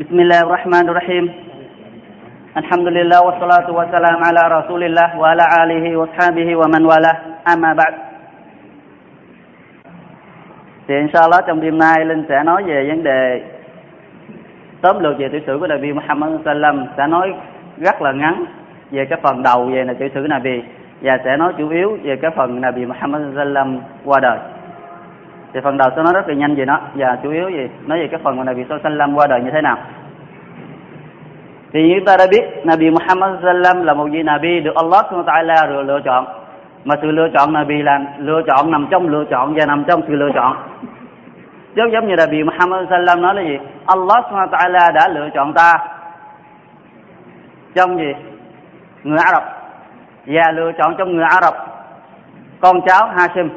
Bismillahirrahmanirrahim. Alhamdulillah wassalatu wassalamu ala Rasulillah wa ala alihi wa ashabihi wa man wala. Amma ba'd. Thì inshallah trong đêm nay Linh sẽ nói về vấn đề tóm lược về tiểu sử của Nabi Muhammad sallallahu alaihi wasallam, sẽ nói rất là ngắn về cái phần đầu về là tiểu sử Nabi và sẽ nói chủ yếu về cái phần Nabi Muhammad sallallahu alaihi wasallam qua đời. Thì phần đầu sẽ nói rất là nhanh về nó và chủ yếu gì nói về cái phần mà Nabi sallallahu alaihi wasallam qua đời như thế nào. Thì như ta đã biết, Nabi Muhammad sallallahu alaihi wasallam là một vị Nabi được Allah Ta'ala lựa chọn, mà sự lựa chọn Nabi là lựa chọn nằm trong lựa chọn và nằm trong sự lựa chọn. Giống như Nabi Muhammad sallallahu alaihi wasallam nói là gì? Allah Ta'ala đã lựa chọn ta trong gì? Người Ả Rập, và lựa chọn trong người Ả Rập con cháu Hashim,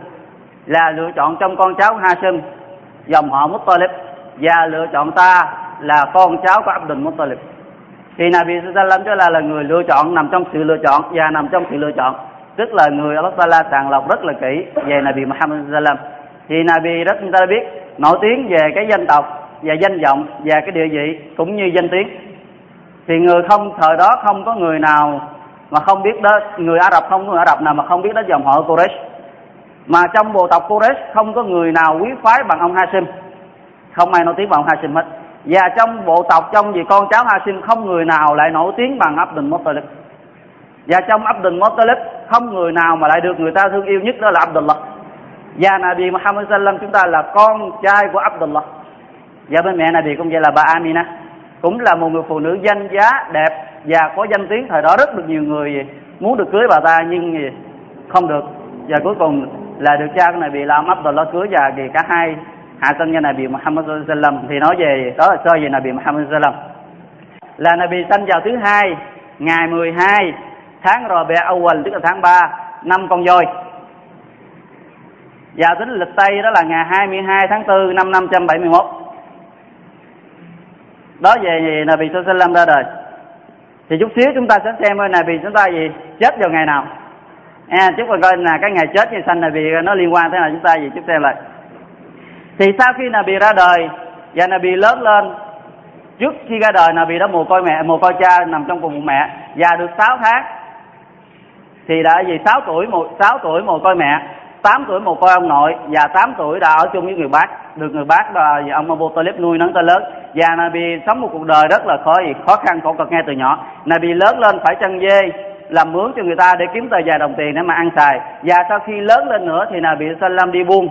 là lựa chọn trong con cháu Hashim dòng họ Muttalib, và lựa chọn ta là con cháu của Abdul Muttalib. Thì Nabi Sallam cho là người lựa chọn nằm trong sự lựa chọn và nằm trong sự lựa chọn, tức là người Allah Ta'ala sàng lọc rất là kỹ về Nabi Muhammad Sallam. Thì Nabi rất, chúng ta đã biết, nổi tiếng về cái dân tộc và danh vọng và cái địa vị cũng như danh tiếng. Thì người không thời đó không có người nào mà không biết đến, người Ả Rập không có người Ả Rập nào mà không biết đến dòng họ Quraysh. Mà trong bộ tộc Quraysh không có người nào quý phái bằng ông Hashim, không ai nổi tiếng bằng ông Hashim hết. Và trong bộ tộc, trong gì con cháu Hashim, không người nào lại nổi tiếng bằng Abdul Muttalib. Và trong Abdul Muttalib không người nào mà lại được người ta thương yêu nhất, đó là Abdullah. Và Nabi Muhammad Sallam chúng ta là con trai của Abdullah, và bên mẹ Nabi cũng vậy là bà Amina, cũng là một người phụ nữ danh giá đẹp và có danh tiếng. Thời đó rất được nhiều người muốn được cưới bà ta nhưng không được, và cuối cùng là được cha của Nabi là ông Abdullah cưới, và thì cả hai hạ sinh cho Nabi Muhammad sallallahu alaihi wasallam. Thì nói về đó là so về Nabi Muhammad sallallahu alaihi wasallam, là Nabi sinh vào thứ hai ngày 12 tháng Rabi'ul Awwal, tức là tháng 3 năm con voi, và tính lịch Tây đó là ngày 22 tháng 4 năm 571. Đó về Nabi sallallahu alaihi wasallam ra đời. Thì chút xíu chúng ta sẽ xem ơi Nabi chúng ta gì chết vào ngày nào. Chúng ta coi là cái ngày chết ngày sanh Nabi nó liên quan thế nào, chúng ta gì chút xem lại. Thì sau khi Nabi ra đời và Nabi lớn lên, trước khi ra đời Nabi đã mồ côi cha nằm trong bụng mẹ, và được 6 tháng thì đã gì 6 tuổi mồ côi mẹ, 8 tuổi mồ côi ông nội, và 8 tuổi đã ở chung với người bác, được người bác là ông Abu Talib nuôi nấng tới lớn. Và Nabi sống một cuộc đời rất là khó khăn khổ cực ngay từ nhỏ. Nabi lớn lên phải chăn dê làm mướn cho người ta để kiếm tờ vài đồng tiền để mà ăn xài. Và sau khi lớn lên nữa thì Nabi Sallam đi buôn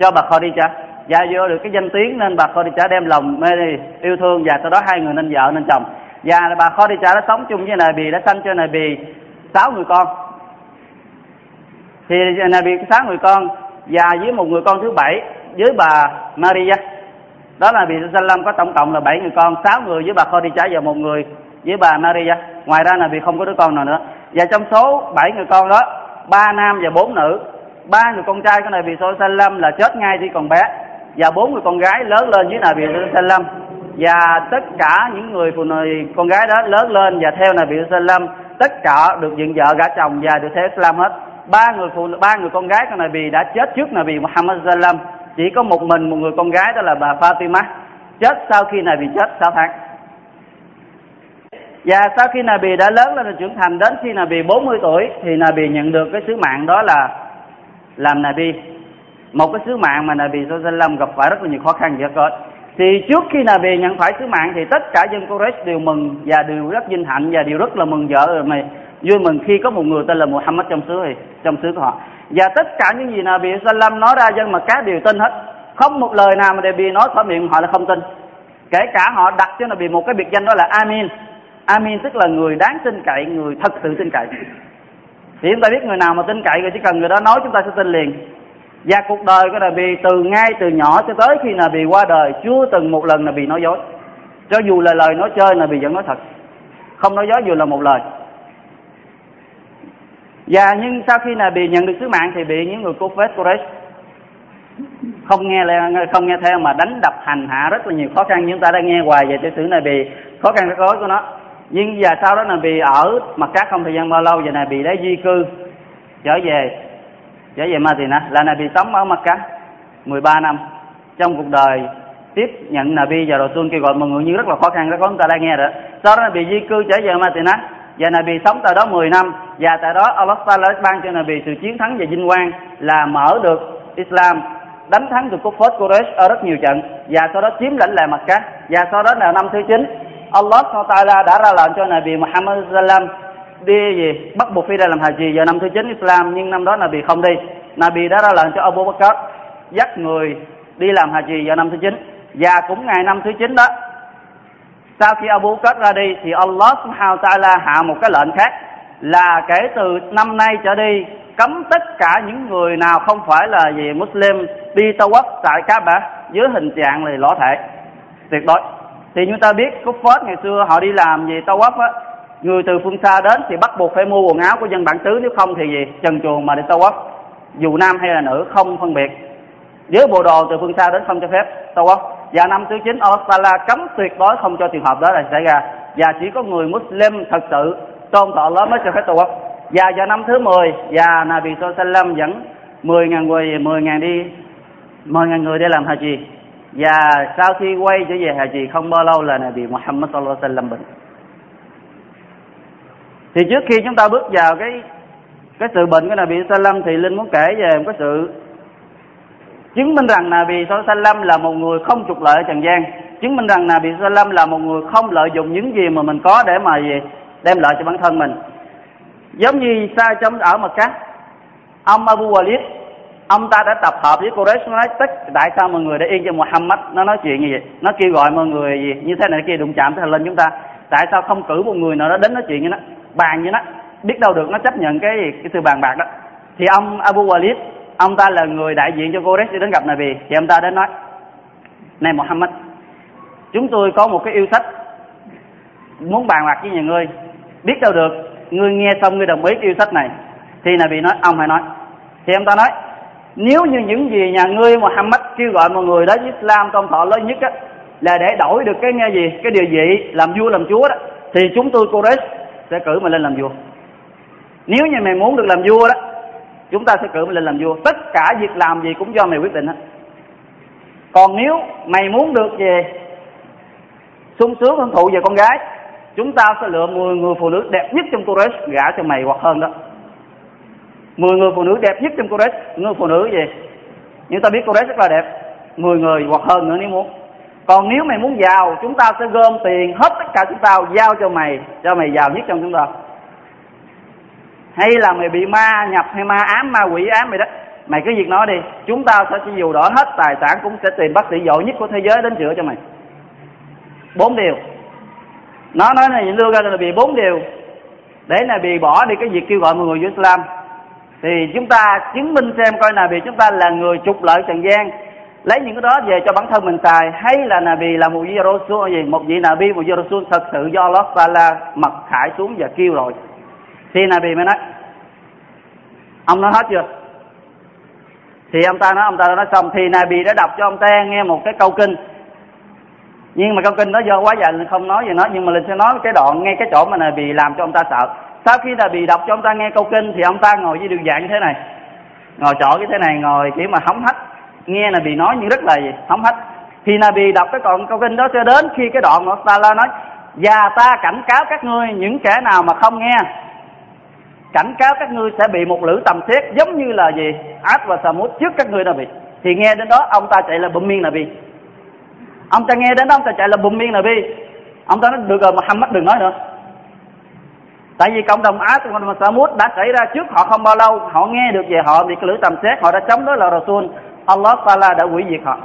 cho bà Khadija, và do được cái danh tiếng nên bà Khadija đem lòng mê yêu thương, và sau đó hai người nên vợ nên chồng. Và bà Khadija đã sống chung với Nabi, đã sanh cho Nabi 6 người con. Thì Nabi 6 người con, và với một người con thứ 7 với bà Maria. Đó là Nabi Sallam có tổng cộng là 7 người con, 6 người với bà Khadija và một người với bà Maria. Ngoài ra Nabi không có đứa con nào nữa. Và trong số 7 người con đó, 3 nam và 4 nữ. 3 người con trai của Nabi Sallallahu Alaihi Wasallam là chết ngay khi còn bé, và 4 người con gái lớn lên với Nabi Sallallahu Alaihi Wasallam. Và tất cả những người phụ nữ con gái đó lớn lên và theo Nabi Sallallahu Alaihi Wasallam, tất cả được dựng vợ gả chồng và được theo Islam hết. 3 người con gái của Nabi đã chết trước Nabi Muhammad Sallallahu Alaihi Wasallam, chỉ có một mình một người con gái đó là bà Fatima chết sau khi Nabi chết 6 tháng. Và sau khi Nabi đã lớn lên và trưởng thành, đến khi Nabi 40 tuổi thì Nabi nhận được cái sứ mạng đó là làm Nabi. Một cái sứ mạng mà Nabi Sallallahu Alaihi Wasallam gặp phải rất là nhiều khó khăn và khó. Thì trước khi Nabi nhận phải sứ mạng thì tất cả dân Quraysh đều mừng và đều rất vinh hạnh và đều rất là mừng vui mừng khi có một người tên là Muhammad trong xứ của họ. Và tất cả những gì Nabi Sallallahu Alaihi Wasallam nói ra dân Mecca đều tin hết. Không một lời nào mà Nabi nói khỏi miệng họ là không tin. Kể cả họ đặt cho Nabi một cái biệt danh đó là Amin. Amin tức là người đáng tin cậy, người thật sự tin cậy. Thì chúng ta biết người nào mà tin cậy rồi chỉ cần người đó nói chúng ta sẽ tin liền. Và cuộc đời của Nabi từ ngay từ nhỏ cho tới khi Nabi qua đời, chưa từng một lần Nabi nói dối. Cho dù là lời nói chơi Nabi vẫn nói thật, không nói dối dù là một lời. Và nhưng sau khi Nabi nhận được sứ mạng thì bị những người cố phết Quraysh không nghe theo mà đánh đập hành hạ rất là nhiều khó khăn. Chúng ta đã nghe hoài về tiểu sử Nabi, khó khăn rất lớn của nó. Nhưng và sau đó Nabi ở Mecca không thời gian bao lâu, và Nabi đã di cư trở về Medina, là Nabi sống ở Mecca 13 năm. Trong cuộc đời tiếp nhận Nabi và Rasul kêu gọi mọi người nhưng rất là khó khăn, rất khó chúng ta đang nghe rồi. Sau đó Nabi di cư trở về Medina và Nabi sống tại đó 10 năm và tại đó Allah Ta'ala ban cho Nabi sự chiến thắng và vinh quang là mở được Islam, đánh thắng được Kuffar Quraysh ở rất nhiều trận và sau đó chiếm lãnh lại Mecca. Và sau đó là năm thứ 9, Allah Ta'ala đã ra lệnh cho Nabi Muhammad Sallam đi gì bắt buộc phi ra làm Haji vào năm thứ 9 Islam, nhưng năm đó Nabi không đi. Nabi đã ra lệnh cho Abu Bakr dắt người đi làm Haji vào năm thứ 9 và cũng ngày năm thứ 9 đó. Sau khi Abu Bakr ra đi thì Allah Subhanahu Ta'ala hạ một cái lệnh khác là kể từ năm nay trở đi cấm tất cả những người nào không phải là gì Muslim đi Tawaf tại Khaybar dưới hình trạng là lõ thể tuyệt đối. Thì chúng ta biết Kuffar ngày xưa họ đi làm gì Tawaf á, người từ phương xa đến thì bắt buộc phải mua quần áo của dân bản xứ, nếu không thì gì trần truồng mà đi Tawaf, dù nam hay là nữ không phân biệt, với bộ đồ từ phương xa đến không cho phép Tawaf. Và năm thứ 9 Allah Ta'ala cấm tuyệt đối không cho trường hợp đó là xảy ra và chỉ có người Muslim thật sự tôn thọ Allah mới cho phép Tawaf. Và vào năm thứ 10 và Nabi Sallallahu Alaihi Wasallam dẫn 10.000 người đi làm Haji và sau khi quay trở về Haji không bao lâu là Nabi Muhammad Sallallahu Alaihi Wasallam bệnh. Thì trước khi chúng ta bước vào cái sự bệnh của Nabi Sallam thì Linh muốn kể về một cái sự chứng minh rằng Nabi Sallam là một người không trục lợi ở trần gian, chứng minh rằng Nabi Sallam là một người không lợi dụng những gì mà mình có để mà gì đem lợi cho bản thân mình. Giống như sai chấm ở Mecca, ông Abu Walid ông ta đã tập hợp với Quraysh, nói tại sao mọi người để yên cho Muhammad, nó nói chuyện như vậy, nó kêu gọi mọi người gì như thế này kia đụng chạm tới lên chúng ta, tại sao không cử một người nào đó đến nói chuyện như nó bàn như nó, biết đâu được nó chấp nhận cái sự bàn bạc đó. Thì ông Abu Walid ông ta là người đại diện cho Quraysh đi đến gặp Nabi, thì ông ta đến nói: "Này Muhammad, chúng tôi có một cái yêu sách muốn bàn bạc với nhà ngươi, biết đâu được ngươi nghe xong ngươi đồng ý yêu sách này." Thì Nabi nói: "Ông hãy nói." Thì ông ta nói: "Nếu như những gì nhà ngươi Muhammad kêu gọi mọi người đến Islam tôn thọ lớn nhất á, là để đổi được cái nghe gì cái điều gì làm vua làm chúa đó, thì chúng tôi Quraysh sẽ cử mình lên làm vua. Nếu như mày muốn được làm vua đó, chúng ta sẽ cử mày lên làm vua, tất cả việc làm gì cũng do mày quyết định hết. Còn nếu mày muốn được về sung sướng hưởng thụ về con gái, chúng ta sẽ lựa 10 người phụ nữ đẹp nhất trong Quraysh gả cho mày hoặc hơn đó." 10 người phụ nữ đẹp nhất trong Quraysh, người phụ nữ gì nhưng ta biết Quraysh rất là đẹp, 10 người hoặc hơn nữa nếu muốn. "Còn nếu mày muốn giàu, chúng ta sẽ gom tiền hết tất cả chúng ta giao cho mày giàu nhất trong chúng ta. Hay là mày bị ma nhập hay ma ám, ma quỷ ám mày đó, mày cứ việc nói đi, chúng ta sẽ chỉ dù đỏ hết tài sản cũng sẽ tìm bác sĩ giỏi nhất của thế giới đến chữa cho mày." 4 điều nó nói này đưa ra là bị 4 điều để là bị bỏ đi cái việc kêu gọi mọi người vô Islam. Thì chúng ta chứng minh xem coi là bị chúng ta là người trục lợi trần gian, lấy những cái đó về cho bản thân mình xài, hay là Nabi là một vị Rasul gì, một vị Nabi, một vị Rasul thật sự do Allah Ta'ala mặc khải xuống và kêu rồi. Thì Nabi mới nói, ông nói hết chưa? Thì ông ta nói xong. Thì Nabi đã đọc cho ông ta nghe một cái câu kinh, nhưng mà câu kinh đó do quá dài nên không nói về nó, nhưng mà mình sẽ nói cái đoạn ngay cái chỗ mà Nabi làm cho ông ta sợ. Sau khi Nabi đọc cho ông ta nghe câu kinh thì ông ta ngồi với đường dạng như thế này, ngồi chỗ như thế này, ngồi kiểu mà hóng hách, nghe Nabi nói nhưng rất là gì hóng hách. Thì Nabi đọc cái đoạn câu kinh đó cho đến khi cái đoạn mà ông ta nói: "Và ta cảnh cáo các ngươi, những kẻ nào mà không nghe, cảnh cáo các ngươi sẽ bị một lưỡi tầm xét giống như là gì Ad và Samud trước các ngươi đã bị." Thì nghe đến đó ông ta chạy là bùm miên Nabi, ông ta nghe đến đó ông ta chạy là bùm miên Nabi, ông ta nói: "Được rồi Muhammad, đừng nói nữa, tại vì cộng đồng Ad và Samud đã xảy ra trước họ không bao lâu, họ nghe được về họ bị cái lưỡi tầm xét, họ đã chống đối là Rasul, Allah Ta'ala đã hủy diệt họ."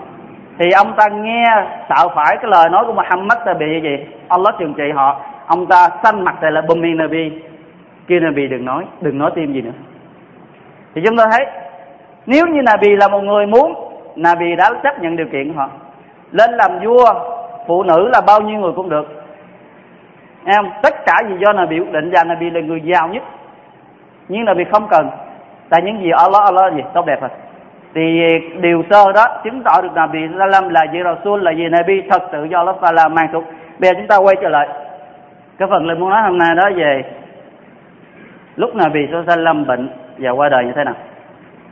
Thì ông ta nghe sợ phải cái lời nói của Muhammad ta bị cái gì Allah trừng trị họ, ông ta xanh mặt lại là bùm miên Nabi, kêu Nabi đừng nói thêm gì nữa. Thì chúng ta thấy nếu như Nabi là một người muốn, Nabi đã chấp nhận điều kiện của họ lên làm vua, phụ nữ là bao nhiêu người cũng được, nghe không? Tất cả gì do Nabi quyết định, và Nabi là người giàu nhất, nhưng Nabi không cần, tại những gì Allah gì tốt đẹp rồi. Thì điều sơ đó chứng tỏ được Nabi Salam là vị Rasul, là vị Nabi thật sự do Allah Ta'ala mang xuống. Bây giờ chúng ta quay trở lại cái phần lời muốn nói hôm nay đó về lúc Nabi Salam bệnh và qua đời như thế nào.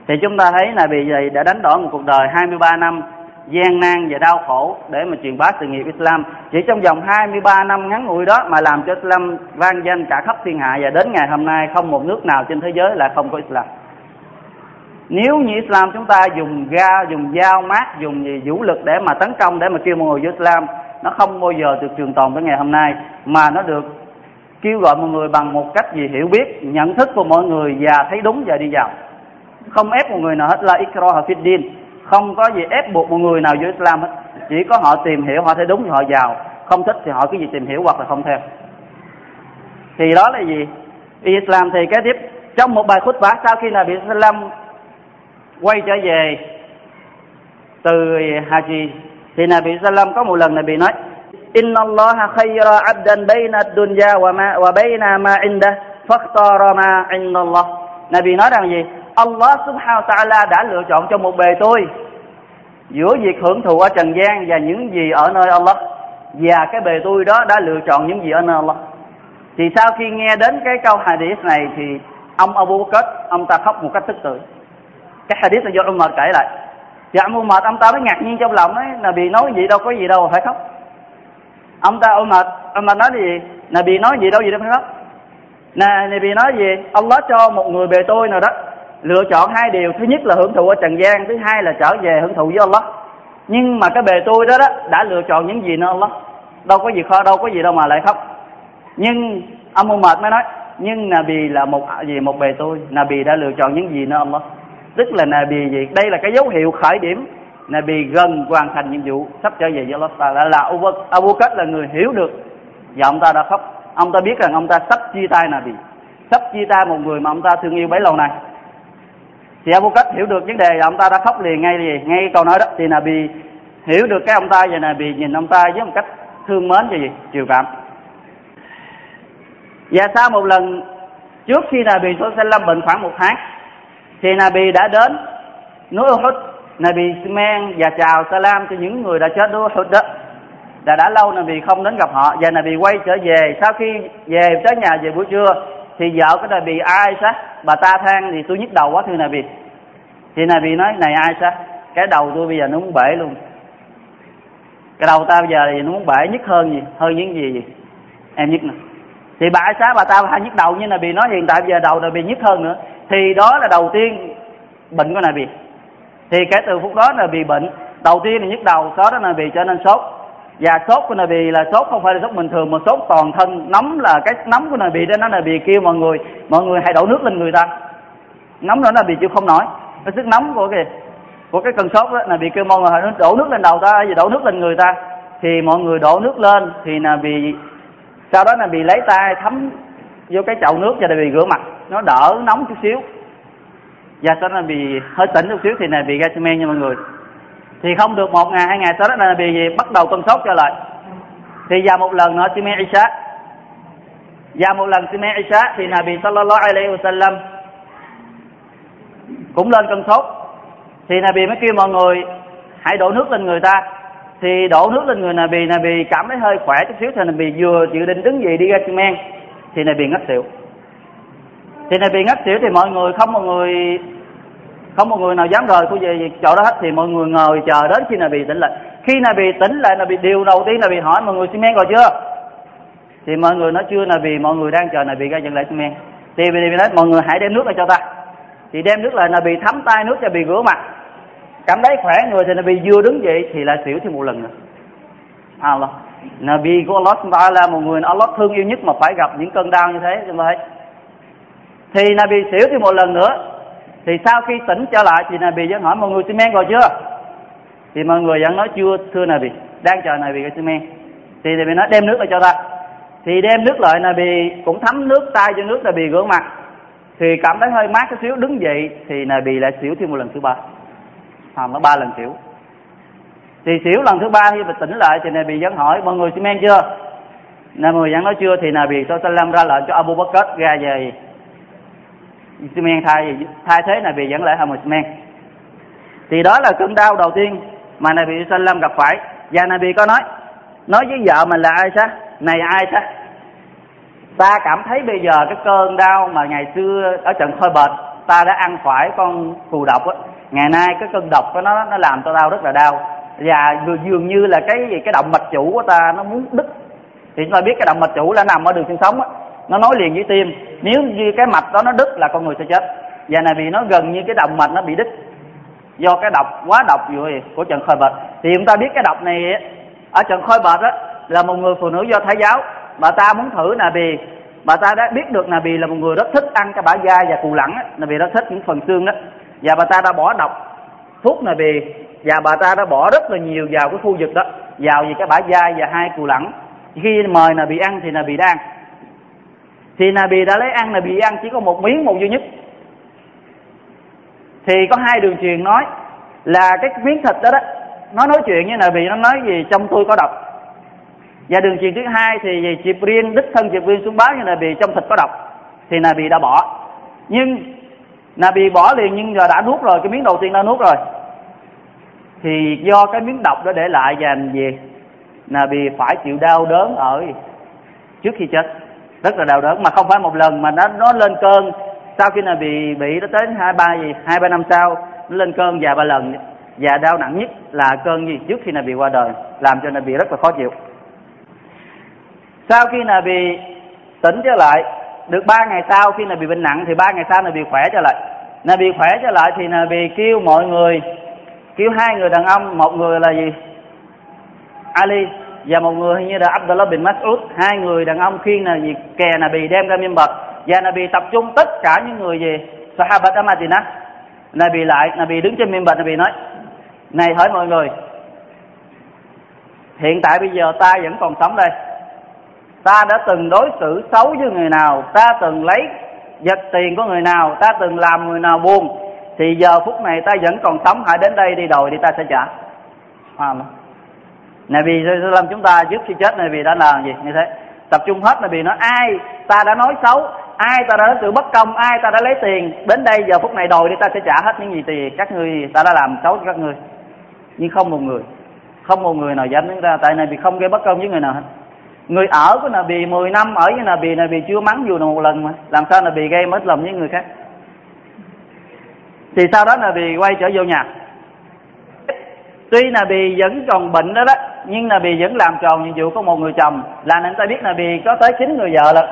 Thì chúng ta thấy Nabi đã đánh đổi một cuộc đời 23 năm gian nan và đau khổ để mà truyền bá sự nghiệp Islam. Chỉ trong vòng 23 năm ngắn ngủi đó mà làm cho Islam vang danh cả khắp thiên hạ, và đến ngày hôm nay không một nước nào trên thế giới là không có Islam. Nếu như Islam chúng ta dùng ga, dùng dao mát, dùng gì vũ lực để mà tấn công, để mà kêu mọi người với Islam, nó không bao giờ được trường tồn tới ngày hôm nay, mà nó được kêu gọi mọi người bằng một cách gì hiểu biết, nhận thức của mọi người và thấy đúng và đi vào. Không ép mọi người nào hết, là ikraha fid din, không có gì ép buộc mọi người nào với Islam hết. Chỉ có họ tìm hiểu, họ thấy đúng thì họ vào, không thích thì họ cứ gì tìm hiểu hoặc là không theo. Thì đó là gì? Islam. Thì kế tiếp trong một bài khutbah sau khi Nabi Islam quay trở về từ Haji thì Nabi Sallam có một lần Nabi nói: Inna Allaha khayra abdan bayna dunya wa bayna ma indah fakhtara ma inna Allah. Nabi nói rằng gì? Allah subhanahu wa ta'ala đã lựa chọn cho một bề tôi giữa việc hưởng thụ ở trần gian và những gì ở nơi Allah, và cái bề tôi đó đã lựa chọn những gì ở nơi Allah. Thì sau khi nghe đến cái câu hadith này thì ông Abu Bakr, ông ta khóc một cách tức tưởi. Cái hadith là do Umar kể lại. Thì ông Umar, ông ta mới ngạc nhiên trong lòng ấy, Nabi nói gì đâu có gì đâu phải khóc. Ông ta Umar nói gì? Nabi nói gì đâu gì đâu phải khóc. Nabi nói gì? Allah cho một người bề tôi nào đó lựa chọn hai điều, thứ nhất là hưởng thụ ở trần gian, thứ hai là trở về hưởng thụ với Allah. Nhưng mà cái bề tôi đó đã lựa chọn những gì nữa Allah. Đâu có gì khó, đâu có gì đâu mà lại khóc. Nhưng ông Umar mới nói, nhưng Nabi là một bề tôi, Nabi đã lựa chọn những gì nữa Allah. Tức là Nabi gì? Đây là cái dấu hiệu khởi điểm Nabi gần hoàn thành nhiệm vụ, sắp trở về với Allah Ta'ala. Là Abu Bakr là người hiểu được và ông ta đã khóc. Ông ta biết rằng ông ta sắp chia tay Nabi, sắp chia tay một người mà ông ta thương yêu bấy lâu nay. Thì Abu Bakr hiểu được vấn đề và ông ta đã khóc liền ngay câu nói đó. Thì Nabi hiểu được cái ông ta và Nabi nhìn ông ta với một cách thương mến và gì? Chiều cảm. Và sau một lần trước khi Nabi sẽ lâm bệnh khoảng một tháng thì Nabi đã đến núi Uhud. Nabi men và chào salam cho những người đã chết núi Uhud đó. Đã lâu Nabi không đến gặp họ, và Nabi quay trở về. Sau khi về tới nhà về buổi trưa thì vợ của Nabi Aisha, bà ta than thì tôi nhức đầu quá thưa Nabi. Thì Nabi nói: này Aisha, cái đầu tôi bây giờ nó muốn bể luôn. Cái đầu ta bây giờ thì nó muốn bể, nhức hơn gì? Hơn những gì? Em nhức nè. Thì bà Aisha bà ta hay nhức đầu, nhưng Nabi nói hiện tại bây giờ đầu Nabi nhức hơn nữa. Thì đó là đầu tiên bệnh của Nabi. Thì kể từ phút đó Nabi bệnh. Đầu tiên là nhức đầu, sau đó Nabi trở nên sốt. Và sốt của Nabi là sốt không phải là sốt bình thường mà sốt toàn thân. Nóng là cái nóng của Nabi đó, nó Nabi kêu mọi người hãy đổ nước lên người ta. Nóng đó Nabi chịu không nổi. Cái sức nóng của cái cơn sốt đó, Nabi kêu mọi người hãy đổ nước lên đầu ta, đổ nước lên người ta. Thì mọi người đổ nước lên, thì Nabi sau đó Nabi lấy tay thấm vô cái chậu nước và Nabi rửa mặt, nó đỡ nóng chút xíu. Và sau đó Nabi hơi tỉnh chút xíu thì Nabi ra men nha mọi người. Thì không được một ngày, hai ngày sau đó Nabi gì? Bắt đầu cơn sốt trở lại. Thì vào một lần nữa Sime Isha. Và một lần Sime Isha thì Nabi sallallahu alaihi wasallam cũng lên cơn sốt. Thì Nabi mới kêu mọi người hãy đổ nước lên người ta. Thì đổ nước lên người Nabi, Nabi cảm thấy hơi khỏe chút xíu thì Nabi vừa dự định đứng dậy đi ra xi men thì Nabi ngất xỉu. Thì Nabi ngất xỉu thì mọi người nào dám rời khu về chỗ đó hết, thì mọi người ngồi chờ đến khi Nabi tỉnh lại. Khi Nabi tỉnh lại, Nabi điều đầu tiên Nabi hỏi mọi người xi men rồi chưa? Thì mọi người nói chưa Nabi, mọi người đang chờ Nabi ra dừng lại xi men. Thì Nabi nói mọi người hãy đem nước lại cho ta. Thì đem nước lại, Nabi thấm tay nước cho bị rửa mặt. Cảm thấy khỏe người thì Nabi vừa đứng dậy thì lại xỉu thêm một lần nữa. Allah, Nabi của Allah chúng ta là một người Allah thương yêu nhất mà phải gặp những cơn đau như thế. Chúng ta thấy thì Nabi xỉu thêm một lần nữa. Thì sau khi tỉnh trở lại thì Nabi vẫn hỏi mọi người xi men rồi chưa? Thì mọi người vẫn nói chưa thưa Nabi, đang chờ Nabi cái xi men. Thì Nabi nói đem nước lại cho ta. Thì đem nước lại, Nabi cũng thấm nước tay cho nước Nabi rửa mặt. Thì cảm thấy hơi mát chút xíu, đứng dậy thì Nabi lại xỉu thêm một lần thứ ba. Nó ba lần xỉu. Thì xỉu lần thứ ba khi mà tỉnh lại thì Nabi vẫn hỏi mọi người xi men chưa? Mọi người vẫn nói chưa thì Nabi sallam ra lệnh cho Abu Bakr ra về xi men thay thế Nabi vẫn lại không xi men. Thì đó là cơn đau đầu tiên mà Nabi sallam gặp phải. Và Nabi có nói với vợ mình là Aisha, này Aisha, ta cảm thấy bây giờ cái cơn đau mà ngày xưa ở trận Khaybar ta đã ăn phải con phù độc á, ngày nay cái cơn độc của nó làm cho tao rất là đau. và dường như là cái động mạch chủ của ta nó muốn đứt. Thì chúng ta biết cái động mạch chủ là nằm ở đường xương sống á, nó nối liền với tim. Nếu như cái mạch đó nó đứt là con người sẽ chết. Và này vì nó gần như cái động mạch nó bị đứt do cái độc quá độc của trận Khaybar. Thì chúng ta biết cái độc này ở trận Khaybar á là một người phụ nữ do Thái giáo, bà ta muốn thử Nabi. Bà ta đã biết được Nabi là một người rất thích ăn cái bả da và cù lẳng, Nabi rất thích những phần xương đó, và bà ta đã bỏ độc thuốc Nabi, và bà ta đã bỏ rất là nhiều vào cái khu vực đó, vào về cái bả da và hai cù lẳng. Khi mời Nabi ăn thì Nabi đã ăn, thì Nabi đã lấy ăn. Nabi ăn chỉ có một miếng, một duy nhất. Thì có hai đường truyền nói là cái miếng thịt đó đó nó nói chuyện với Nabi, nó nói gì trong tôi có độc. Và đường truyền thứ hai thì về Jibril, đích thân Jibril xuống báo như Nabi trong thịt có độc, thì Nabi đã bỏ. Nhưng Nabi bỏ liền, nhưng giờ đã nuốt rồi, cái miếng đầu tiên đã nuốt rồi, thì do cái miếng độc đó để lại, và gì Nabi phải chịu đau đớn ở trước khi chết, rất là đau đớn, mà không phải một lần mà nó lên cơn. Sau khi Nabi bị nó tới 2-3 năm sau, nó lên cơn vài ba lần, và đau nặng nhất là cơn gì trước khi Nabi qua đời, làm cho Nabi rất là khó chịu. Sau khi Nabi tỉnh trở lại được 3 ngày sau, khi Nabi bệnh nặng, thì 3 ngày sau Nabi khỏe trở lại. Nabi khỏe trở lại thì Nabi kêu mọi người, kêu hai người đàn ông, một người là gì Ali và một người hình như là Abdullah bin Mas'ud. Hai người đàn ông khiêng là gì kè Nabi đem ra Minbar, và Nabi tập trung tất cả những người gì Sahabah ở Medina. Nabi đứng trên Minbar, Nabi nói: "Này hỏi mọi người, hiện tại bây giờ ta vẫn còn sống đây. Ta đã từng đối xử xấu với người nào, ta từng lấy giật tiền của người nào, ta từng làm người nào buồn, thì giờ phút này ta vẫn còn sống, hãy đến đây đi đòi đi, ta sẽ trả." Nabi làm chúng ta trước khi chết, Nabi đã làm gì như thế, tập trung hết. Nabi nói: "Ai ta đã nói xấu, ai ta đã đối xử bất công, ai ta đã lấy tiền, đến đây giờ phút này đòi đi, ta sẽ trả hết những gì thì các ngươi ta đã làm xấu cho các ngươi." Nhưng không một người nào dám đứng ra, tại Nabi không gây bất công với người nào hết. Người ở của Nabi 10 năm ở với Nabi, Nabi chưa mắng dù là một lần, mà làm sao Nabi gây mất lòng với người khác. Thì sau đó Nabi quay trở vô nhà. Tuy Nabi vẫn còn bệnh đó đó, nhưng Nabi vẫn làm tròn nhiệm vụ của một người chồng, là nên ta biết Nabi có tới 9 người vợ lận.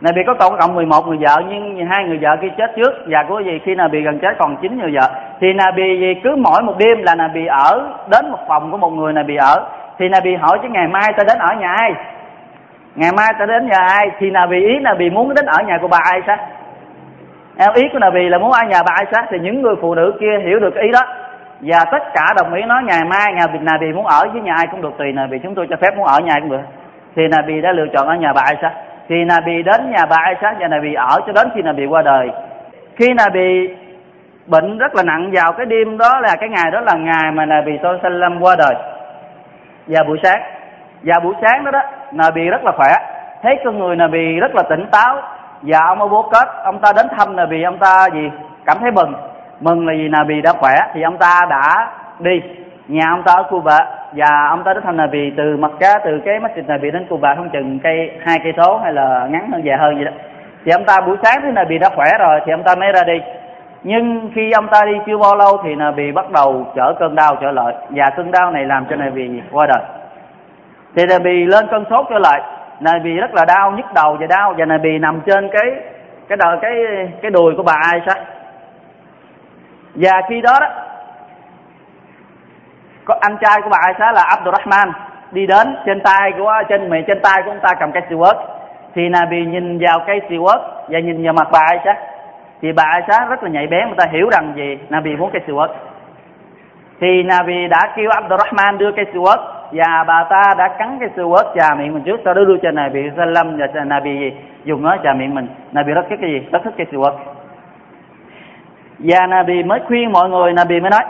Nabi có tổng cộng 11 người vợ, nhưng hai người vợ kia chết trước, và của gì khi Nabi gần chết còn 9 người vợ. Thì Nabi gì cứ mỗi một đêm là Nabi ở đến một phòng của một người Nabi ở. Thì Nabi hỏi: "Chứ ngày mai ta đến ở nhà ai? Ngày mai ta đến nhà ai?" Thì Nabi ý Nabi muốn đến ở nhà của bà Aisha. Ý của Nabi là muốn ở nhà bà Aisha. Thì những người phụ nữ kia hiểu được ý đó, và tất cả đồng ý nói ngày mai Nabi muốn ở với nhà ai cũng được, tùy Nabi, chúng tôi cho phép muốn ở nhà cũng được. Thì Nabi đã lựa chọn ở nhà bà Aisha. Thì Nabi đến nhà bà Aisha và Nabi ở cho đến khi Nabi qua đời. Khi Nabi bệnh rất là nặng, vào cái đêm đó là cái ngày đó là ngày mà Nabi Sallam qua đời, và buổi sáng đó đó Nabi rất là khỏe, thấy con người Nabi rất là tỉnh táo. Và ông Abu Bakr, ông ta đến thăm Nabi, ông ta gì cảm thấy mừng là vì Nabi đã khỏe. Thì ông ta đã đi, nhà ông ta ở Cuba, và ông ta đến thăm Nabi từ Mecca, từ cái Masjid Nabi đến Cuba không chừng 2 cây số hay là ngắn hơn, dài hơn vậy đó. Thì ông ta buổi sáng thấy Nabi đã khỏe rồi thì ông ta mới ra đi. Nhưng khi ông ta đi chưa bao lâu thì Nabi bắt đầu chở cơn đau trở lại, và cơn đau này làm cho Nabi qua đời. Thì Nabi lên cơn sốt trở lại, Nabi rất là đau, nhức đầu và đau, và Nabi nằm trên cái đùi của bà Aisha. Và khi đó đó có anh trai của bà Aisha là Abdurrahman đi đến, trên tay của ông ta cầm cây Siwak. Thì Nabi nhìn vào cây Siwak và nhìn vào mặt bà Aisha. Thì bà Aisha rất là nhạy bén, người ta hiểu rằng gì Nabi muốn cây Siwak. Thì Nabi đã kêu Abdurrahman đưa cây Siwak, và bà ta đã cắn cây Siwak chà miệng mình trước, sau đó đưa cho Nabi Salam, và Nabi gì dùng nó chà miệng mình. Nabi rất thích cái gì, rất thích cây Siwak. Và Nabi mới khuyên mọi người, Nabi mới nói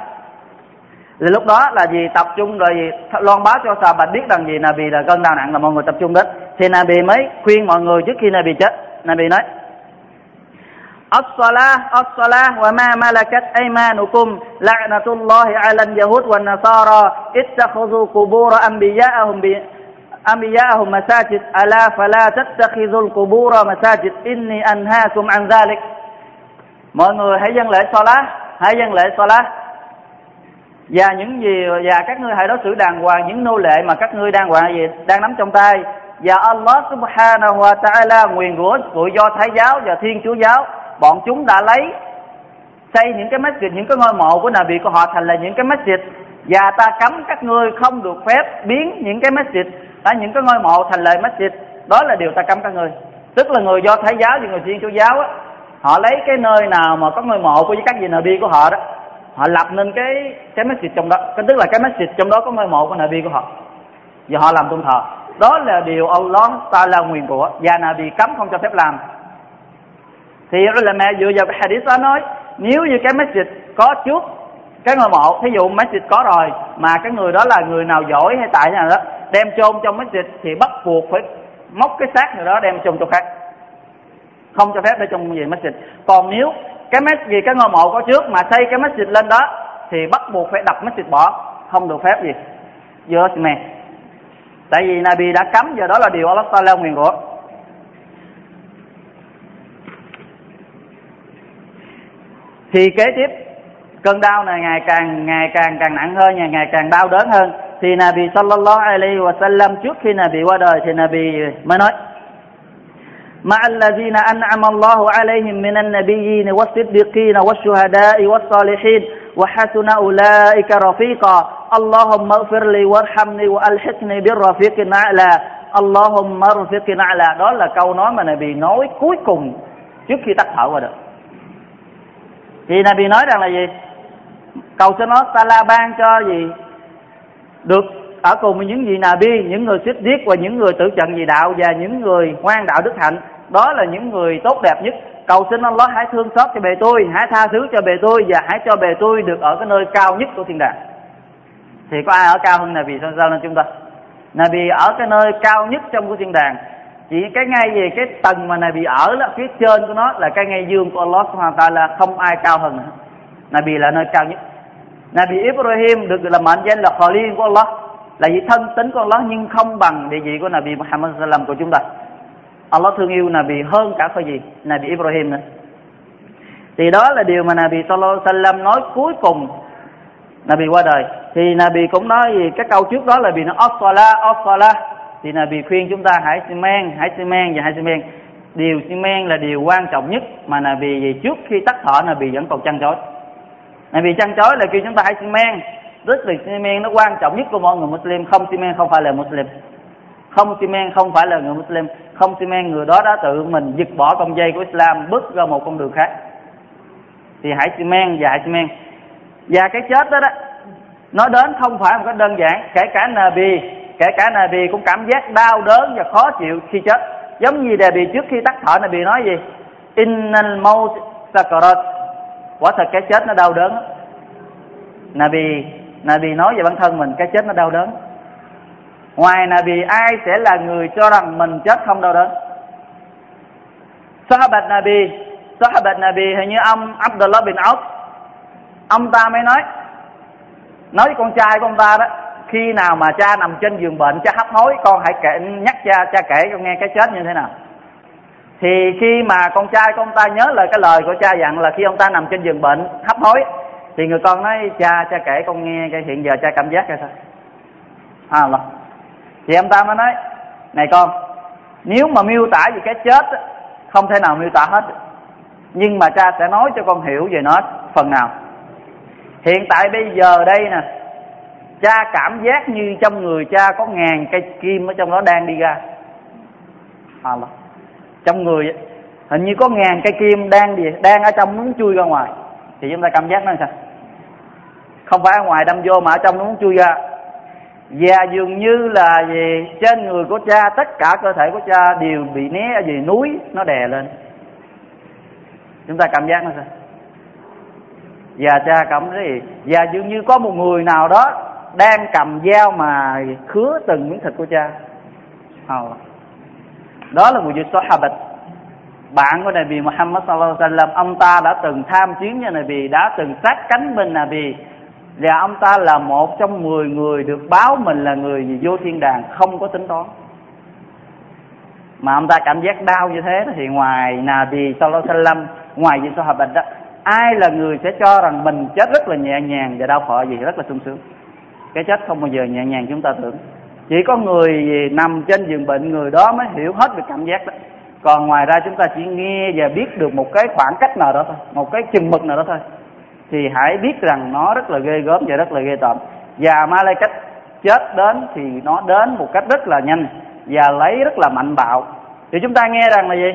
là lúc đó là gì tập trung rồi gì loan báo cho Sahabah biết rằng gì Nabi là cơn đau nặng là mọi người tập trung đến. Thì Nabi mới khuyên mọi người trước khi Nabi chết, Nabi nói: "As-salah, as-salah, wa ma malakat aymanukum, la'natullahi 'alal yahud wan nasara, ittakhadhu qubur anbiya'ahum masajid, ala fala tattakhidhul qubur masajid, inni anhaakum 'an dhalik." Mọi người hãy dâng lễ Salah, và những gì và các ngươi hãy đối xử đàng hoàng những nô lệ mà các ngươi đang nắm trong tay. Và Allah subhanahu wa ta'ala nguyền rủa tụi Do Thái giáo và Thiên Chúa giáo, bọn chúng đã lấy xây những cái masjid, những cái ngôi mộ của Nabi của họ thành là những cái masjid, và ta cấm các ngươi không được phép biến những cái masjid, những cái ngôi mộ thành lời masjid. Đó là điều ta cấm các ngươi. Tức là người Do Thái giáo và người Thiên Chúa giáo á, họ lấy cái nơi nào mà có ngôi mộ của các vị Nabi của họ đó, họ lập nên cái masjid trong đó, tức là cái masjid trong đó có ngôi mộ của Nabi của họ, và họ làm tôn thờ. Đó là điều Allah Ta'ala nguyền rủa và Nabi cấm không cho phép làm. Thì ulama dựa vào cái hadith đó nói, nếu như cái masjid có trước cái ngôi mộ, thí dụ masjid có rồi mà cái người đó là người nào giỏi hay tại nào đó đem chôn trong masjid, thì bắt buộc phải móc cái xác người đó đem chôn chỗ khác, không cho phép để chôn về masjid. Còn nếu cái masjid, cái ngôi mộ có trước mà xây cái masjid lên đó, thì bắt buộc phải đập masjid bỏ, không được phép gì giữa mẹ. Tại vì Nabi đã cấm, và đó là điều Allah Ta'ala nguyền rủa. Thì kế tiếp, cơn đau này ngày càng nặng hơn, ngày càng đau đớn hơn. Thì Nabi sallallahu alaihi wa sallam, trước khi Nabi qua đời thì Nabi mới nói: Ma'allazina an'ama Allahu alaihim minan nabiyyin was-siddiqin wash-shuhada'i was-salihin wa hasuna ulaika rafiqa. Allahumma ighfirli warhamni wa alhiqni bir-rafiqil a'la. Allahumma rafiqil a'la. Đó là câu nói mà Nabi nói cuối cùng trước khi tắt thở qua đời. Thì Nabi nói rằng là gì? Cầu cho nó Tala ban cho gì? Được ở cùng với những vị Nabi, những người xích điết và những người tử trận vì đạo và những người ngoan đạo đức hạnh. Đó là những người tốt đẹp nhất. Cầu xin Allah hãy thương xót cho bề tôi, hãy tha thứ cho bề tôi, và hãy cho bề tôi được ở cái nơi cao nhất của thiên đàng. Thì có ai ở cao hơn Nabi sao lên chúng ta? Nabi ở cái nơi cao nhất trong của thiên đàng. Chỉ cái ngay về cái tầng mà Nabi ở là phía trên của nó là cái ngay dương của Allah Subhanahu Ta'ala, là không ai cao hơn nữa. Nabi là nơi cao nhất. Nabi Ibrahim được là mệnh danh là Khalil của Allah, là vị thân tín của Allah, nhưng không bằng địa vị của Nabi Muhammad sallallahu alaihi wasallam của chúng ta. Allah thương yêu Nabi hơn cả cái gì Nabi Ibrahim nữa. Thì đó là điều mà Nabi sallallahu alaihi wasallam nói cuối cùng Nabi qua đời. Thì Nabi cũng nói gì? Cái câu trước đó là bị nó as-salah. Thì Nabi khuyên chúng ta hãy siêng điều siêng men là điều quan trọng nhất mà Nabi vì trước khi tắt thở Nabi vẫn còn chăn chối. Nabi chăn chối là kêu chúng ta hãy siêng men. Rất là siêng men nó quan trọng nhất của mọi người Muslim. Không siêng men không phải là Muslim. Không siêng men không phải là người Muslim. Không siêng men người đó đã tự mình giật bỏ con dây của Islam, bước ra một con đường khác. Thì hãy siêng men và hãy siêng men. Và cái chết đó nó đến không phải một cách đơn giản. Kể cả Nabi cũng cảm giác đau đớn và khó chịu khi chết. Giống như Nabi trước khi tắt thở Nabi nói gì? Innal maut sakarat. Quả thật cái chết nó đau đớn. Nabi nói về bản thân mình cái chết nó đau đớn. Ngoài Nabi ai sẽ là người cho rằng mình chết không đau đớn? Sahabah Nabi hình như ông Abdullah bin Auf, ông ta mới nói với con trai của ông ta đó, khi nào mà cha nằm trên giường bệnh, cha hấp hối, con hãy nhắc cha kể con nghe cái chết như thế nào. Thì khi mà con trai của ông ta nhớ lời cái lời của cha dặn là khi ông ta nằm trên giường bệnh hấp hối, thì người con nói cha kể con nghe cái hiện giờ cha cảm giác ra sao. Thì ông ta mới nói, này con, nếu mà miêu tả về cái chết không thể nào miêu tả hết, nhưng mà cha sẽ nói cho con hiểu về nó phần nào. Hiện tại bây giờ đây nè, cha cảm giác như trong người cha có 1000 cây kim ở trong đó đang đi ra. Trong người hình như có 1000 cây kim đang ở trong, muốn chui ra ngoài. Thì chúng ta cảm giác nó sao? Không phải ở ngoài đâm vô mà ở trong nó muốn chui ra. Và dường như là gì, trên người của cha, tất cả cơ thể của cha đều bị né ở dưới núi nó đè lên. Chúng ta cảm giác nó sao? Và cha cảm thấy gì? Và dường như có một người nào đó đang cầm dao mà khứa từng miếng thịt của cha. Đó là một vị Sahabat, bạn của Nabi Muhammad sallallahu alaihi wasallam. Ông ta đã từng tham chiến với Nabi, đã từng sát cánh bên Nabi, và ông ta là một trong 10 người được báo mình là người vô thiên đàng không có tính toán. Mà ông ta cảm giác đau như thế thì ngoài Nabi sallallahu alaihi wasallam, ngoài vị Sahabat đó, ai là người sẽ cho rằng mình chết rất là nhẹ nhàng và đau khổ gì rất là sung sướng. Cái chết không bao giờ nhẹ nhàng chúng ta tưởng. Chỉ có người nằm trên giường bệnh, người đó mới hiểu hết về cảm giác đó. Còn ngoài ra chúng ta chỉ nghe và biết được một cái khoảng cách nào đó thôi, một cái chừng mực nào đó thôi. Thì hãy biết rằng nó rất là ghê gớm và rất là ghê tởm. Và Malaika chết đến thì nó đến một cách rất là nhanh và lấy rất là mạnh bạo. Thì chúng ta nghe rằng là gì?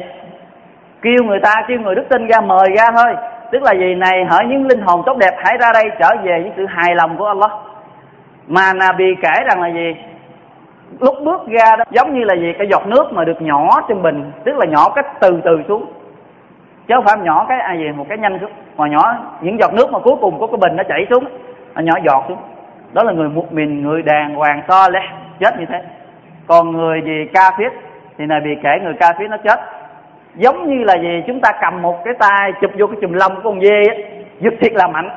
Kêu người ta, kêu người đức tin ra, mời ra thôi. Tức là gì này, hỡi những linh hồn tốt đẹp hãy ra đây trở về với sự hài lòng của Allah. Mà Nabi kể rằng là gì? Lúc bước ra đó giống như là gì? Cái giọt nước mà được nhỏ trên bình, tức là nhỏ cách từ từ xuống, chứ không phải nhỏ cái ai gì một cái nhanh xuống, mà nhỏ những giọt nước mà cuối cùng của cái bình nó chảy xuống, nó nhỏ giọt xuống. Đó là người mu'min, người đàng hoàng Saleh chết như thế. Còn người gì Kafir thì Nabi kể người Kafir nó chết giống như là gì? Chúng ta cầm một cái tay chụp vô cái chùm lông của con dê ấy, giật thiệt là mạnh,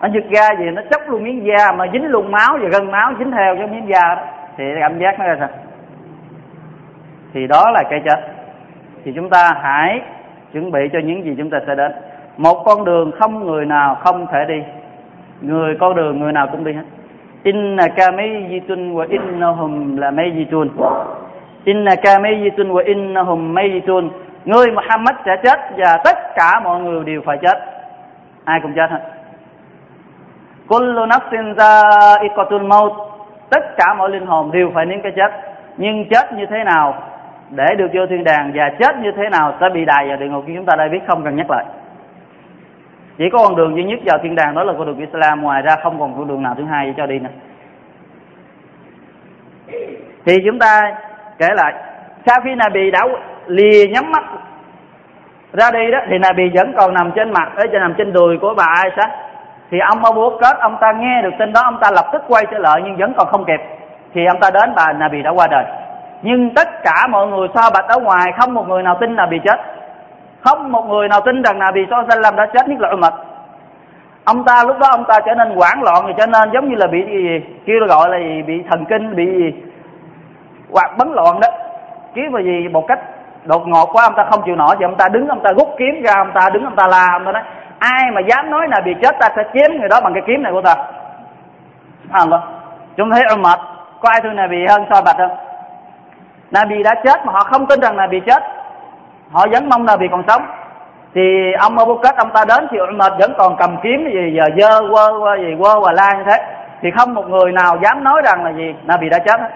nó giật ra gì nó chóc luôn miếng da mà dính luôn máu và gân máu dính theo cái miếng da đó. Thì cảm giác nó ra sao? Thì đó là cái chết. Thì chúng ta hãy chuẩn bị cho những gì chúng ta sẽ đến. Một con đường không người nào không thể đi, người con đường người nào cũng đi hết. Innaka mayyitun wa innahum la mayyitun. Innaka mayyitun wa innahum mayyitun. Người Muhammad sẽ chết và tất cả mọi người đều phải chết, ai cũng chết hết. Kullu nafsin dha'iqatul maut. Tất cả mọi linh hồn đều phải nếm cái chết. Nhưng chết như thế nào để được vô thiên đàng và chết như thế nào sẽ bị đày vào địa ngục, như chúng ta đã biết không cần nhắc lại. Chỉ có con đường duy nhất vào thiên đàng, đó là con đường Islam, ngoài ra không còn con đường nào thứ hai để cho đi nữa. Thì chúng ta kể lại sau khi Nabi đã lìa nhắm mắt ra đi đó, thì Nabi vẫn còn nằm trên mặt, nằm trên đùi của bà Aisha. Thì ông Abu Bakr, ông ta nghe được tin đó, ông ta lập tức quay trở lại nhưng vẫn còn không kịp. Thì ông ta đến, bà Nabi đã qua đời. Nhưng tất cả mọi người Sahabah ở ngoài không một người nào tin Nabi chết, không một người nào tin rằng Nabi Sallallahu Alaihi Wasallam đã chết, nhất là Umar. Ông ta lúc đó ông ta trở nên hoảng loạn, thì trở nên giống như là bị kêu gọi là bị thần kinh, bị hoặc bấn loạn đó. Kiếm mà gì một cách đột ngột quá, ông ta không chịu nổi, thì ông ta đứng, ông ta rút kiếm ra, ông ta đứng, ông ta la, ông ta nói ai mà dám nói là bị chết ta sẽ chém người đó bằng cái kiếm này của ta. Chúng thấy ông mệt, có ai thương Nabi hơn so bạch không? Nabi đã chết mà họ không tin rằng Nabi chết, họ vẫn mong Nabi còn sống. Thì ông Abu Bakr ông ta đến thì ông mệt vẫn còn cầm kiếm gì giờ dơ quơ gì quơ và la như thế. Thì không một người nào dám nói rằng là gì Nabi đã chết hết.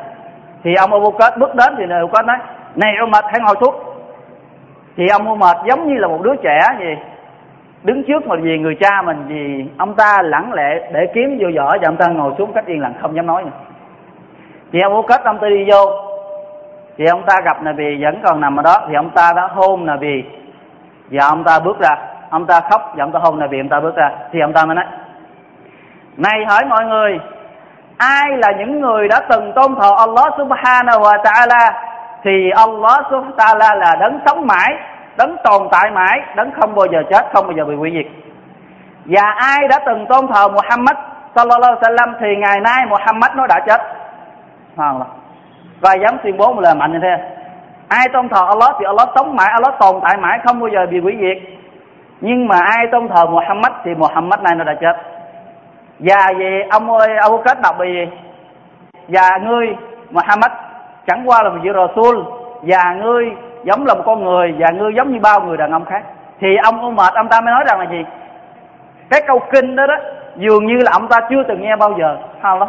Thì ông Abu Bakr bước đến thì Abu Bakr nói này ông mệt hãy ngồi xuống. Thì ông Abu Bakr giống như là một đứa trẻ gì đứng trước một gì người cha mình, vì ông ta lẳng lẽ để kiếm vô vỏ và ông ta ngồi xuống cách yên lặng không dám nói nữa. Thì Abu Bakr ông ta đi vô, thì ông ta gặp Nabi vẫn còn nằm ở đó, thì ông ta đã hôn Nabi và ông ta bước ra, ông ta khóc và ông ta hôn Nabi, ông ta bước ra. Thì ông ta mới nói này hỏi mọi người, ai là những người đã từng tôn thờ Allah Subhanahu wa Ta'ala thì Allah Subhanahu wa Ta'ala là đấng sống mãi, đấng tồn tại mãi, đấng không bao giờ chết, không bao giờ bị hủy diệt. Và ai đã từng tôn thờ Muhammad Sallallahu Alaihi Wasallam thì ngày nay Muhammad nó đã chết. Và dám tuyên bố một lời mạnh như thế, ai tôn thờ Allah thì Allah sống mãi, Allah tồn tại mãi, không bao giờ bị hủy diệt. Nhưng mà ai tôn thờ Muhammad thì Muhammad này nó đã chết. Và vì ông ơi Abu Bakr đọc bài gì? Và ngươi Muhammad chẳng qua là một vị Rasul, và ngươi giống là một con người, và ngươi giống như bao người đàn ông khác. Thì ông mệt ông ta mới nói rằng là gì? Cái câu kinh đó đó dường như là ông ta chưa từng nghe bao giờ. Sao đó?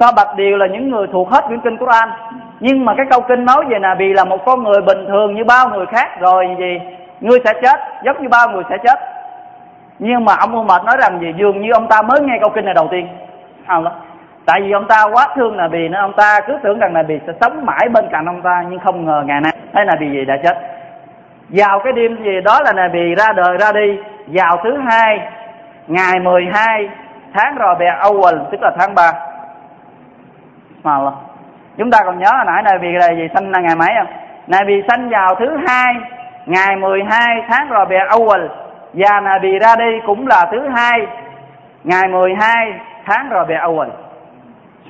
Sao bạch điều là những người thuộc hết quyển kinh Quran, nhưng mà cái câu kinh nói về Nabi là một con người bình thường như bao người khác, rồi gì? Ngươi sẽ chết, giống như bao người sẽ chết. Nhưng mà ông mệt nói rằng gì? Dường như ông ta mới nghe câu kinh này đầu tiên. Sao đó? Tại vì ông ta quá thương Nabi nữa, ông ta cứ tưởng rằng Nabi sẽ sống mãi bên cạnh ông ta, nhưng không ngờ ngày nay thế Nabi gì đã chết. Vào cái đêm gì đó là Nabi ra đời ra đi, vào thứ hai ngày 12 tháng Rabi'ul Awwal, tức là tháng 3. Mà chúng ta còn nhớ hồi nãy Nabi là gì sanh là ngày mấy không? Nabi sanh vào thứ hai ngày 12 tháng Rabi'ul Awwal, và Nabi ra đi cũng là thứ hai ngày 12 tháng Rabi'ul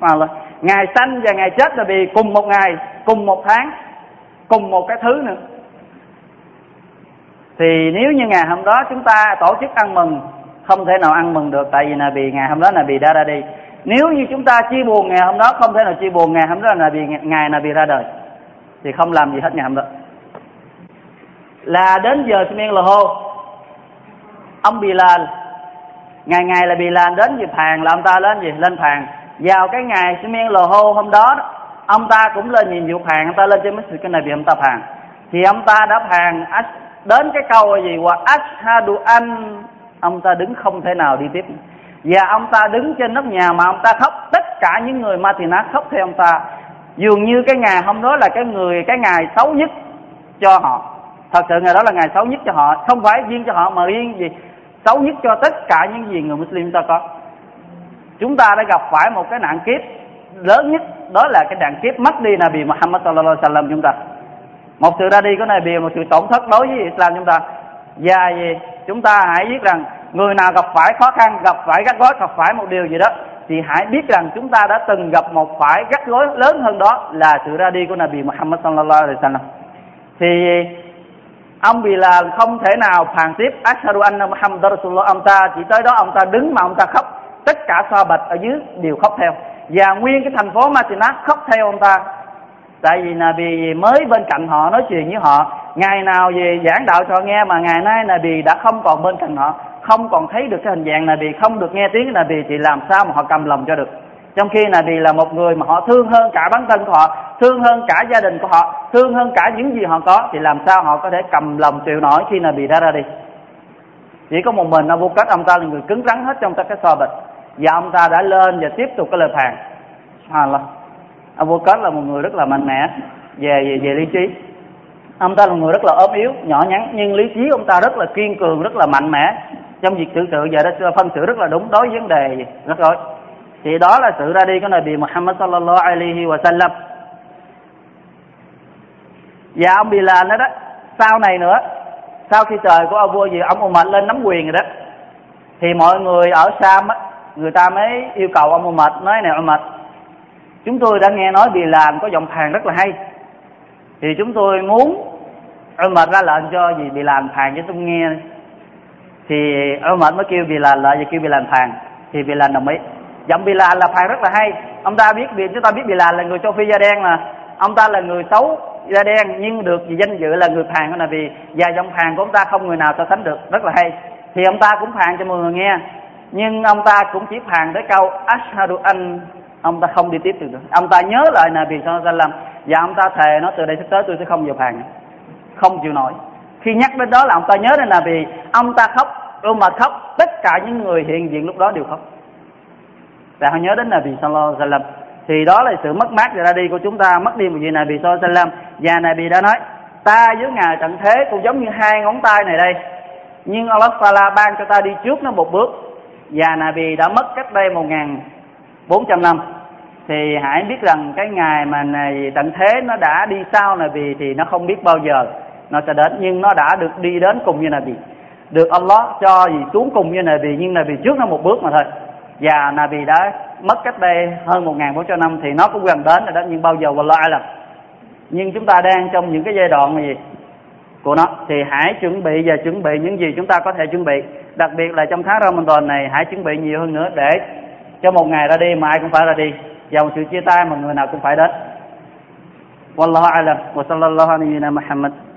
Awwal. Ngày sanh và ngày chết là bị cùng một ngày, cùng một tháng, cùng một cái thứ nữa. Thì nếu như ngày hôm đó chúng ta tổ chức ăn mừng, không thể nào ăn mừng được, tại vì ngày hôm đó Nabi đã ra đi. Nếu như chúng ta chia buồn ngày hôm đó, không thể nào chia buồn ngày hôm đó ngày Nabi ra đời, thì không làm gì hết ngày hôm đó. Là đến giờ Semiên là hô, ông Bilal, ngày là Bilal đến dịp hàng là ông ta lên hàng. Vào cái ngày Semiên là hô hôm đó, ông ta cũng lên nhìn vụ hàng, ông ta lên trên Masjid cái này bị ông ta hàng. Thì ông ta đã hàng đến cái câu gì hoặc Ashhadu an, ông ta đứng không thể nào đi tiếp. Và ông ta đứng trên nóc nhà mà ông ta khóc, tất cả những người Madinah khóc theo ông ta. Dường như cái ngày hôm đó là cái ngày xấu nhất cho họ. Thật sự ngày đó là ngày xấu nhất cho họ, không phải riêng cho họ mà riêng gì xấu nhất cho tất cả những gì người Muslim ta có. Chúng ta đã gặp phải một cái nạn kiếp lớn nhất, đó là cái nạn kiếp mất đi Nabi Muhammad sallallahu alaihi wasallam chúng ta. Một sự ra đi của Nabi, một sự tổn thất đối với Islam chúng ta. Và gì chúng ta hãy biết rằng người nào gặp phải khó khăn, gặp phải gắt gối, gặp phải một điều gì đó, thì hãy biết rằng chúng ta đã từng gặp một phải gắt gối lớn hơn, đó là sự ra đi của Nabi Muhammad sallallahu alaihi wasallam. Thì ông Bilal không thể nào phàn tiếp Ashhadu anna Muhammadar Rasulullah, ông ta chỉ tới đó ông ta đứng mà ông ta khóc, tất cả Sahabah ở dưới đều khóc theo, và nguyên cái thành phố Madinah khóc theo ông ta. Tại vì Nabi mới bên cạnh họ, nói chuyện với họ, ngày nào về giảng đạo cho nghe, mà ngày nay Nabi đã không còn bên cạnh họ, không còn thấy được cái hình dạng Nabi, không được nghe tiếng Nabi, thì làm sao mà họ cầm lòng cho được. Trong khi Nabi là một người mà họ thương hơn cả bản thân của họ, thương hơn cả gia đình của họ, thương hơn cả những gì họ có, thì làm sao họ có thể cầm lòng chịu nổi khi Nabi đã ra đi. Chỉ có một mình Abu Bakr, ông ta là người cứng rắn hết trong tất cả Sahabah, và ông ta đã lên và tiếp tục cái lời phàn. Subhanallah, Abu Bakr là một người rất là mạnh mẽ về lý trí. Ông ta là một người rất là ốm yếu, nhỏ nhắn, nhưng lý trí ông ta rất là kiên cường, rất là mạnh mẽ trong việc tự sự, và đã phân xử rất là đúng đối với vấn đề gì rất rồi. Thì đó là sự ra đi của Nabi Muhammad sallallahu alaihi wa sallam. Và ông Bilal đó, sau này nữa, sau khi trời của ông Umar lên nắm quyền rồi đó, thì mọi người ở Sam á, người ta mới yêu cầu ông Umar, nói nè Umar, chúng tôi đã nghe nói Bilal có giọng phàn rất là hay, thì chúng tôi muốn Umar ra lệnh cho gì Bilal phàn cho tôi nghe. Thì Umar mới kêu Bilal lại và kêu Bilal phàn, thì Bilal đồng ý. Giọng Bilal là phàn rất là hay. Ông ta biết, chúng ta biết Bilal là người châu Phi da đen mà, ông ta là người xấu da đen, nhưng được vì danh dự là người phàn của Nabi, và giọng phàn của ông ta không người nào so sánh được, rất là hay. Thì ông ta cũng phàn cho mọi người nghe, nhưng ông ta cũng chỉ phàn tới câu Ashhadu an, ông ta không đi tiếp được. Ông ta nhớ lại Nabi sallallahu alaihi wasallam và ông ta thề nó từ đây sắp tới tôi sẽ không vào phàn, không chịu nổi. Khi nhắc đến đó là ông ta nhớ đến Nabi, ông ta khóc, Umar khóc, tất cả những người hiện diện lúc đó đều khóc. Là họ nhớ đến Nabi sallallahu alaihi wasallam. Thì đó là sự mất mát và ra đi của chúng ta, mất đi một vị Nabi sallallahu alaihi wasallam. Và Nabi đã nói, ta với ngài tận thế cũng giống như hai ngón tay này đây, nhưng Allah Taala ban cho ta đi trước nó một bước. Và Nabi đã mất cách đây 1400 năm. Thì hãy biết rằng cái ngày mà này tận thế nó đã đi sau Nabi thì nó không biết bao giờ nó sẽ đến, nhưng nó đã được đi đến cùng như Nabi, được Allah cho gì xuống cùng như Nabi, nhưng Nabi trước nó một bước mà thôi. Và Nabi đã mất cách đây hơn 1400 năm, thì nó cũng gần đến rồi đó, nhưng bao giờ Wallah a'lam. Nhưng chúng ta đang trong những cái giai đoạn gì của nó, thì hãy chuẩn bị những gì chúng ta có thể chuẩn bị, đặc biệt là trong tháng Ramadan này, hãy chuẩn bị nhiều hơn nữa để cho một ngày ra đi mà ai cũng phải ra đi, và một sự chia tay mà người nào cũng phải đến. Wallah a'lam. Wa sallallahu alaihi wa sallam.